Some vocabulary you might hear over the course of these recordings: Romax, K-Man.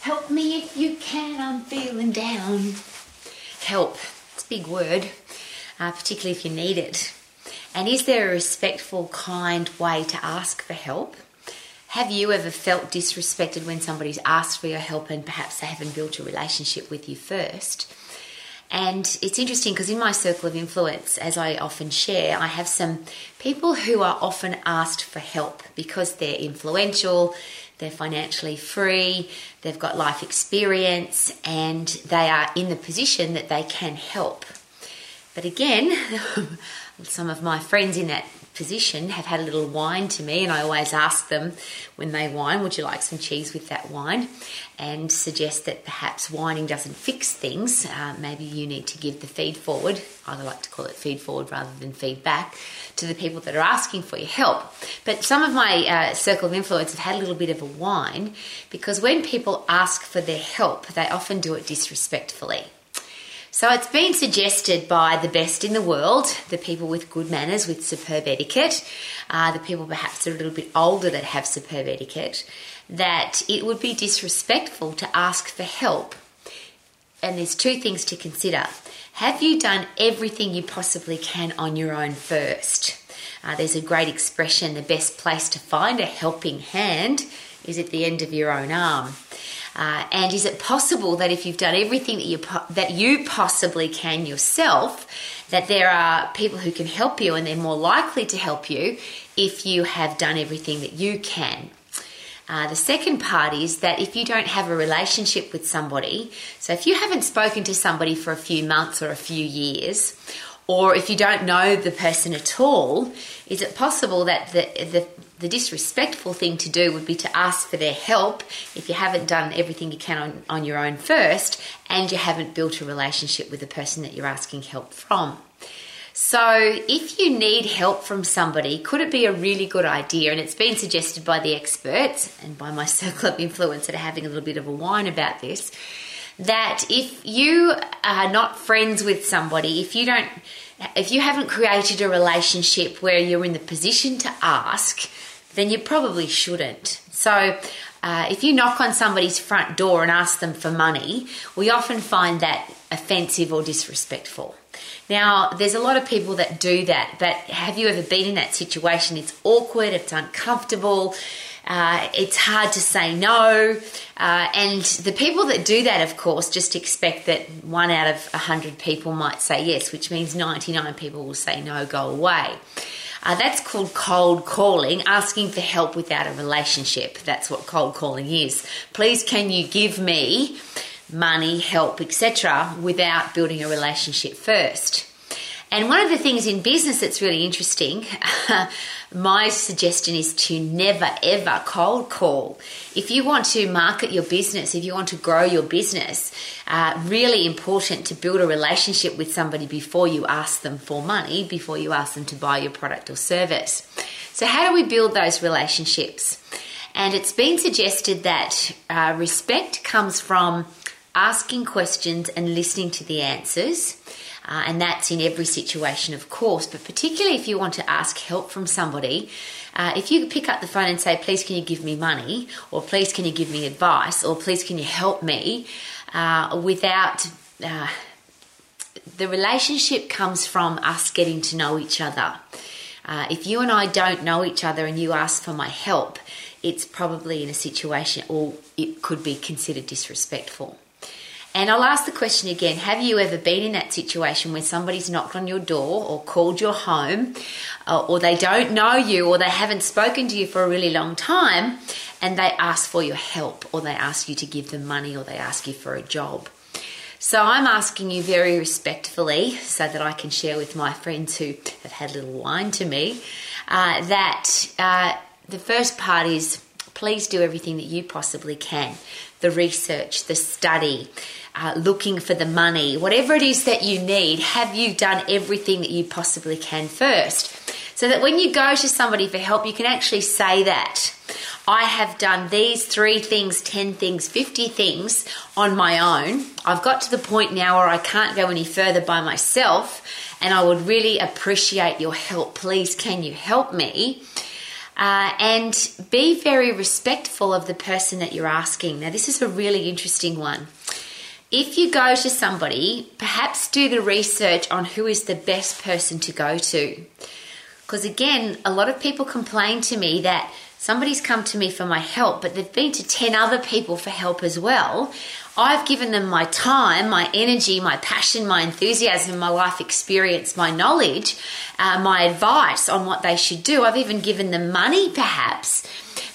Help me if you can, I'm feeling down. Help, it's a big word, particularly if you need it. And is there a respectful, kind way to ask for help? Have you ever felt disrespected when somebody's asked for your help and perhaps they haven't built a relationship with you first? And it's interesting because in my circle of influence, as I often share, I have some people who are often asked for help because they're influential, they're financially free, they've got life experience, and they are in the position that they can help. But again, some of my friends in that position have had a little wine to me, and I always ask them when they wine, would you like some cheese with that wine? And suggest that perhaps wining doesn't fix things. Maybe you need to give the feed forward. I like to call it feed forward rather than feedback to the people that are asking for your help. But some of my circle of influence have had a little bit of a wine because when people ask for their help, they often do it disrespectfully. So it's been suggested by the best in the world, the people with good manners, with superb etiquette, the people perhaps a little bit older that have superb etiquette, that it would be disrespectful to ask for help. And there's two things to consider. Have you done everything you possibly can on your own first? There's a great expression, the best place to find a helping hand is at the end of your own arm. And is it possible that if you've done everything that you possibly can yourself, that there are people who can help you and they're more likely to help you if you have done everything that you can? The second part is that if you don't have a relationship with somebody, so if you haven't spoken to somebody for a few months or a few years, or if you don't know the person at all, is it possible that the disrespectful thing to do would be to ask for their help if you haven't done everything you can on your own first and you haven't built a relationship with the person that you're asking help from? So if you need help from somebody, could it be a really good idea? And it's been suggested by the experts and by my circle of influence that are having a little bit of a whine about this, that if you are not friends with somebody, if you haven't created a relationship where you're in the position to ask, then you probably shouldn't. So if you knock on somebody's front door and ask them for money, we often find that offensive or disrespectful. Now, there's a lot of people that do that, but have you ever been in that situation? It's awkward, it's uncomfortable, it's hard to say no, and the people that do that, of course, just expect that 1 out of 100 people might say yes, which means 99 people will say no, go away. That's called cold calling, asking for help without a relationship. That's what cold calling is. Please, can you give me money, help, etc., without building a relationship first? And one of the things in business that's really interesting, my suggestion is to never, ever cold call. If you want to market your business, if you want to grow your business, really important to build a relationship with somebody before you ask them for money, before you ask them to buy your product or service. So how do we build those relationships? And it's been suggested that respect comes from asking questions and listening to the answers. And that's in every situation, of course, but particularly if you want to ask help from somebody, if you pick up the phone and say, please can you give me money, or please can you give me advice, or please can you help me, the relationship comes from us getting to know each other. If you and I don't know each other and you ask for my help, it's probably in a situation, or it could be considered disrespectful. And I'll ask the question again, have you ever been in that situation where somebody's knocked on your door or called your home, or they don't know you, or they haven't spoken to you for a really long time, and they ask for your help, or they ask you to give them money, or they ask you for a job? So I'm asking you very respectfully, so that I can share with my friends who have had a little wine to me, that the first part is, please do everything that you possibly can. The research, the study, looking for the money, whatever it is that you need, have you done everything that you possibly can first? So that when you go to somebody for help, you can actually say that. I have done these 3 things, 10 things, 50 things on my own. I've got to the point now where I can't go any further by myself, and I would really appreciate your help. Please, can you help me? And be very respectful of the person that you're asking. Now, this is a really interesting one. If you go to somebody, perhaps do the research on who is the best person to go to. Because again, a lot of people complain to me that somebody's come to me for my help, but they've been to 10 other people for help as well. I've given them my time, my energy, my passion, my enthusiasm, my life experience, my knowledge, my advice on what they should do. I've even given them money perhaps,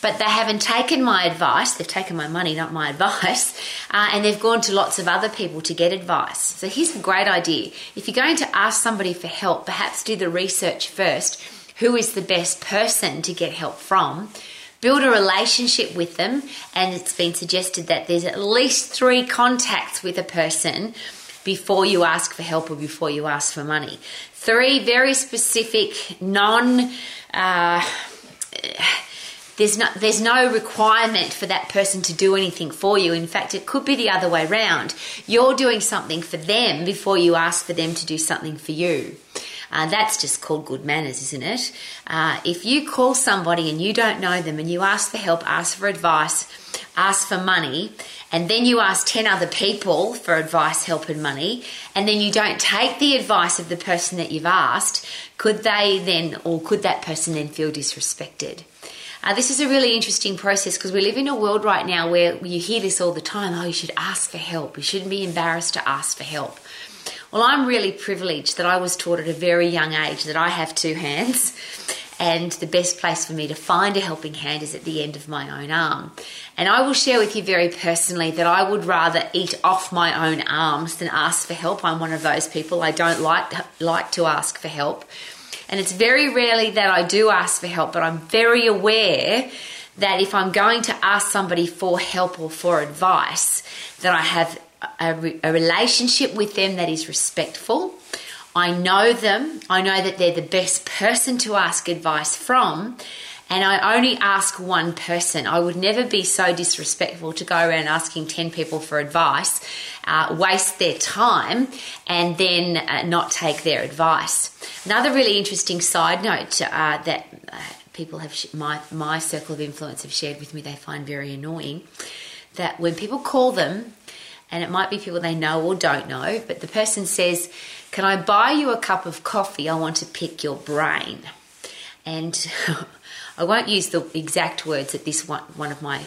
but they haven't taken my advice. They've taken my money, not my advice, and they've gone to lots of other people to get advice. So here's a great idea. If you're going to ask somebody for help, perhaps do the research first. Who is the best person to get help from? Build a relationship with them, and it's been suggested that there's at least 3 contacts with a person before you ask for help or before you ask for money. 3 very specific, there's no requirement for that person to do anything for you. In fact, it could be the other way around. You're doing something for them before you ask for them to do something for you. That's just called good manners, isn't it? If you call somebody and you don't know them and you ask for help, ask for advice, ask for money, and then you ask 10 other people for advice, help and money, and then you don't take the advice of the person that you've asked, could that person then feel disrespected? This is a really interesting process because we live in a world right now where you hear this all the time. Oh, you should ask for help. You shouldn't be embarrassed to ask for help. Well, I'm really privileged that I was taught at a very young age that I have 2 hands, and the best place for me to find a helping hand is at the end of my own arm. And I will share with you very personally that I would rather eat off my own arms than ask for help. I'm one of those people. I don't like to ask for help. And it's very rarely that I do ask for help, but I'm very aware that if I'm going to ask somebody for help or for advice, that I have a relationship with them that is respectful. I know them. I know that they're the best person to ask advice from, and I only ask one person. I would never be so disrespectful to go around asking 10 people for advice, waste their time, and then not take their advice. Another really interesting side note that people have my circle of influence have shared with me, they find very annoying, that when people call them, and it might be people they know or don't know, but the person says, "Can I buy you a cup of coffee? I want to pick your brain." And I won't use the exact words that this one of my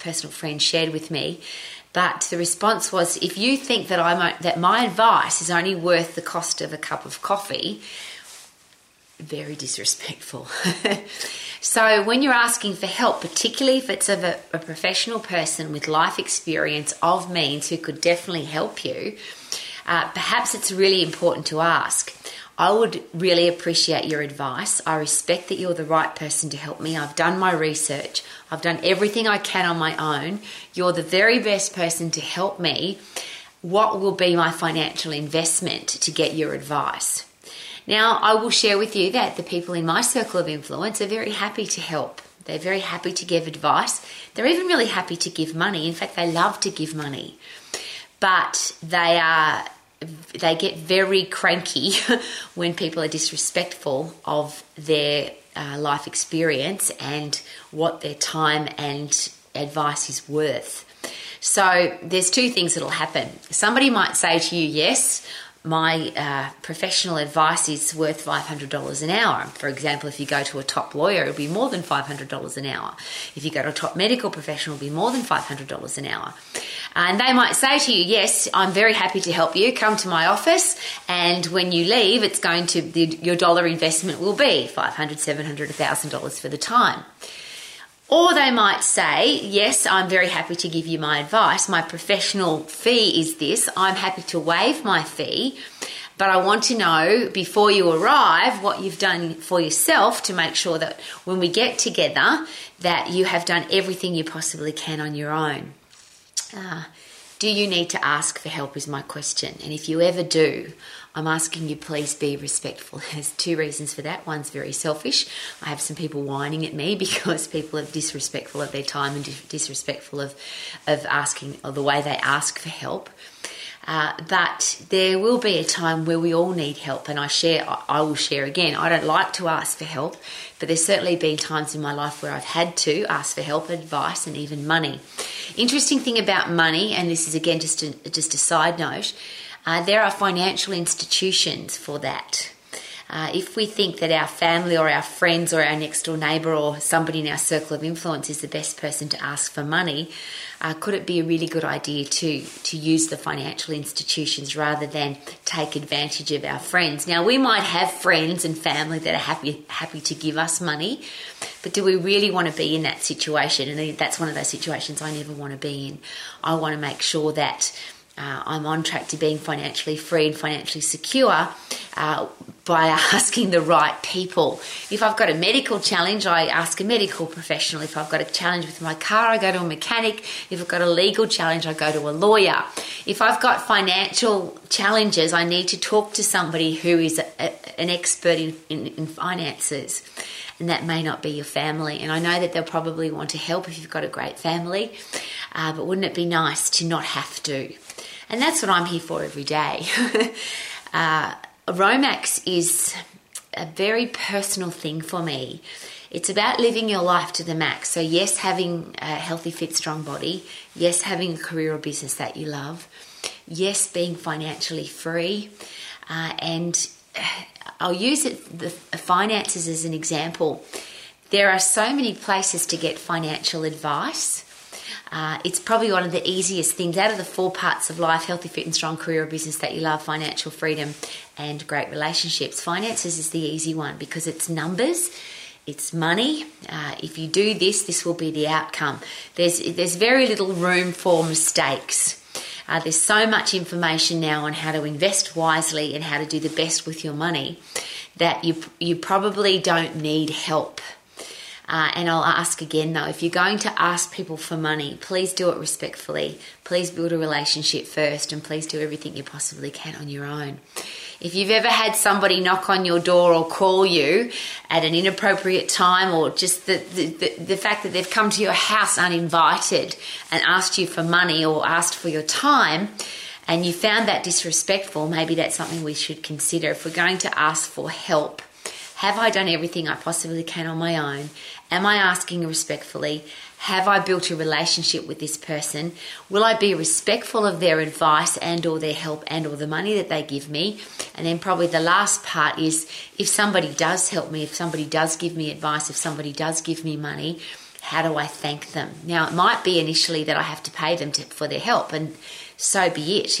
personal friends shared with me, but the response was, "If you think that my advice is only worth the cost of a cup of coffee," very disrespectful. So when you're asking for help, particularly if it's of a professional person with life experience of means who could definitely help you, perhaps it's really important to ask, "I would really appreciate your advice. I respect that you're the right person to help me. I've done my research. I've done everything I can on my own. You're the very best person to help me. What will be my financial investment to get your advice?" Now, I will share with you that the people in my circle of influence are very happy to help. They're very happy to give advice. They're even really happy to give money. In fact, they love to give money. But they get very cranky when people are disrespectful of their life experience and what their time and advice is worth. So there's 2 things that'll happen. Somebody might say to you, "Yes, my professional advice is worth $500 an hour." For example, if you go to a top lawyer, it'll be more than $500 an hour. If you go to a top medical professional, it'll be more than $500 an hour. And they might say to you, "Yes, I'm very happy to help you. Come to my office, and when you leave, it's going to your dollar investment will be $500, $700, $1,000 for the time." Or they might say, "Yes, I'm very happy to give you my advice. My professional fee is this. I'm happy to waive my fee, but I want to know before you arrive what you've done for yourself to make sure that when we get together that you have done everything you possibly can on your own." Do you need to ask for help is my question. And if you ever do, I'm asking you, please be respectful. There's 2 reasons for that. One's very selfish. I have some people whining at me because people are disrespectful of their time and disrespectful of asking, or the way they ask for help. that there will be a time where we all need help, and I will share again. I don't like to ask for help, but there's certainly been times in my life where I've had to ask for help, advice, and even money. Interesting thing about money, and this is again just a side note, there are financial institutions for that. If we think that our family or our friends or our next door neighbour or somebody in our circle of influence is the best person to ask for money, could it be a really good idea to use the financial institutions rather than take advantage of our friends? Now, we might have friends and family that are happy to give us money, but do we really want to be in that situation? And that's one of those situations I never want to be in. I want to make sure that I'm on track to being financially free and financially secure by asking the right people. If I've got a medical challenge, I ask a medical professional. If I've got a challenge with my car, I go to a mechanic. If I've got a legal challenge, I go to a lawyer. If I've got financial challenges, I need to talk to somebody who is an expert in finances. And that may not be your family. And I know that they'll probably want to help if you've got a great family, but wouldn't it be nice to not have to? And that's what I'm here for every day. Romax is a very personal thing for me. It's about living your life to the max. So yes, having a healthy, fit, strong body. Yes, having a career or business that you love. Yes, being financially free. And I'll use the finances as an example. There are so many places to get financial advice. It's probably one of the easiest things out of the four parts of life: healthy, fit and strong, career or business that you love, financial freedom and great relationships. Finances is the easy one because it's numbers, it's money. If you do this will be the outcome. There's very little room for mistakes. There's so much information now on how to invest wisely and how to do the best with your money that you probably don't need help. And I'll ask again though, if you're going to ask people for money, please do it respectfully. Please build a relationship first, and please do everything you possibly can on your own. If you've ever had somebody knock on your door or call you at an inappropriate time, or just the fact that they've come to your house uninvited and asked you for money or asked for your time, and you found that disrespectful, maybe that's something we should consider. If we're going to ask for help, have I done everything I possibly can on my own? Am I asking respectfully? Have I built a relationship with this person? Will I be respectful of their advice and or their help and or the money that they give me? And then probably the last part is, if somebody does help me, if somebody does give me advice, if somebody does give me money, how do I thank them? Now, it might be initially that I have to pay them for their help, and so be it.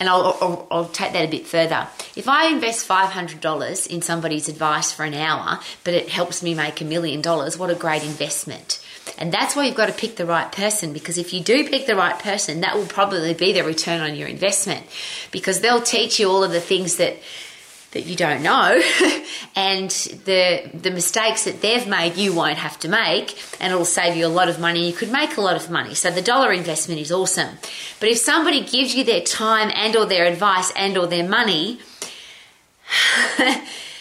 And I'll take that a bit further. If I invest $500 in somebody's advice for an hour, but it helps me make $1 million, what a great investment. And that's why you've got to pick the right person, because if you do pick the right person, that will probably be the return on your investment, because they'll teach you all of the things that you don't know and the mistakes that they've made you won't have to make, and it'll save you a lot of money. You could make a lot of money. So the dollar investment is awesome. But if somebody gives you their time and or their advice and or their money,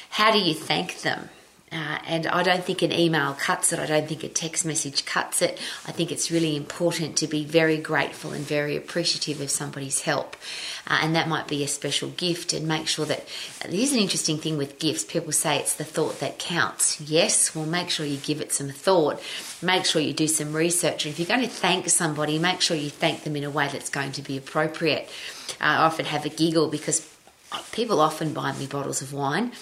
how do you thank them? And I don't think an email cuts it. I don't think a text message cuts it. I think it's really important to be very grateful and very appreciative of somebody's help. And that might be a special gift, and make sure that... Here's an interesting thing with gifts. People say it's the thought that counts. Yes, well, make sure you give it some thought. Make sure you do some research. And if you're going to thank somebody, make sure you thank them in a way that's going to be appropriate. I often have a giggle because people often buy me bottles of wine,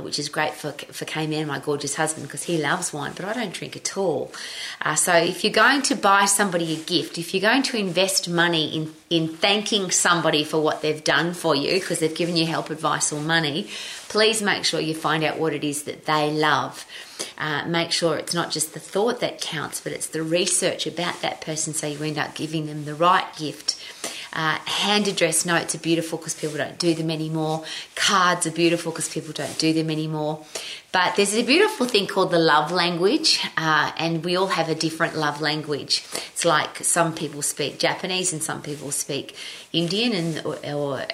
which is great for K-Man, my gorgeous husband, because he loves wine, but I don't drink at all. So if you're going to buy somebody a gift, if you're going to invest money in thanking somebody for what they've done for you, because they've given you help, advice or money, please make sure you find out what it is that they love. Make sure it's not just the thought that counts, but it's the research about that person, so you end up giving them the right gift. Hand addressed notes are beautiful because people don't do them anymore. Cards are beautiful because people don't do them anymore. But there's a beautiful thing called the love language, and we all have a different love language. It's like some people speak Japanese and some people speak Indian, and or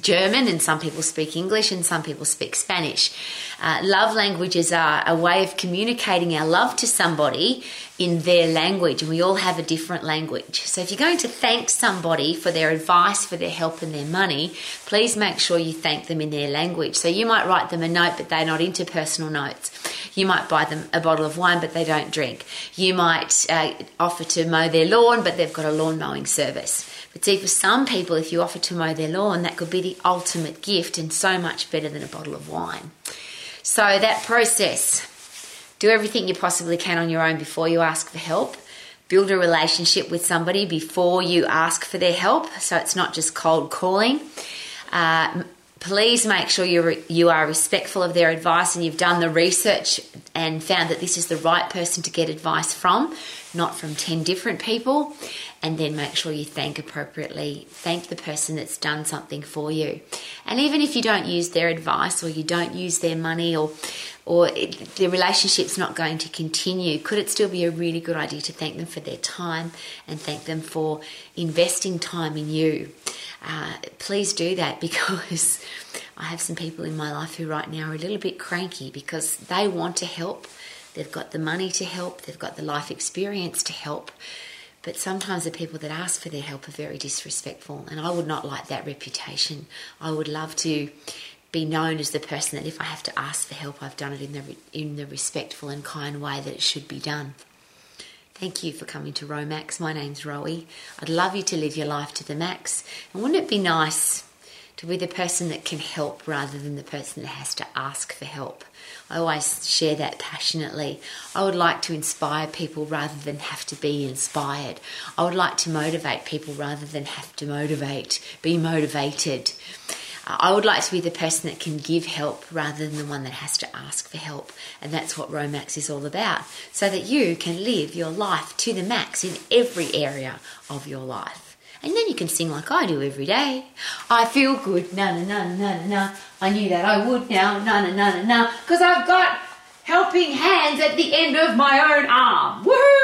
German, and some people speak English, and some people speak Spanish. Love languages are a way of communicating our love to somebody in their language, and we all have a different language. So if you're going to thank somebody for their advice, for their help and their money, please make sure you thank them in their language. So you might write them a note, but they're not into personal notes. You might buy them a bottle of wine, but they don't drink. You might offer to mow their lawn, but they've got a lawn mowing service. But see, for some people, if you offer to mow their lawn, that could be the ultimate gift, and so much better than a bottle of wine. So that process, do everything you possibly can on your own before you ask for help. Build a relationship with somebody before you ask for their help, so it's not just cold calling. Please make sure you are respectful of their advice, and you've done the research and found that this is the right person to get advice from, not from 10 different people. And then make sure you thank appropriately. Thank the person that's done something for you. And even if you don't use their advice, or you don't use their money, or the relationship's not going to continue, could it still be a really good idea to thank them for their time and thank them for investing time in you? Please do that, because I have some people in my life who right now are a little bit cranky because they want to help. They've got the money to help. They've got the life experience to help. But sometimes the people that ask for their help are very disrespectful, and I would not like that reputation. I would love to be known as the person that if I have to ask for help, I've done it in the respectful and kind way that it should be done. Thank you for coming to Romax. My name's Rowie. I'd love you to live your life to the max. And wouldn't it be nice to be the person that can help rather than the person that has to ask for help? I always share that passionately. I would like to inspire people rather than have to be inspired. I would like to motivate people rather than have to be motivated. I would like to be the person that can give help rather than the one that has to ask for help. And that's what Romax is all about, so that you can live your life to the max in every area of your life. And then you can sing like I do every day. I feel good, na na na na na. I knew that I would now, na na na na na. Because I've got helping hands at the end of my own arm. Woohoo!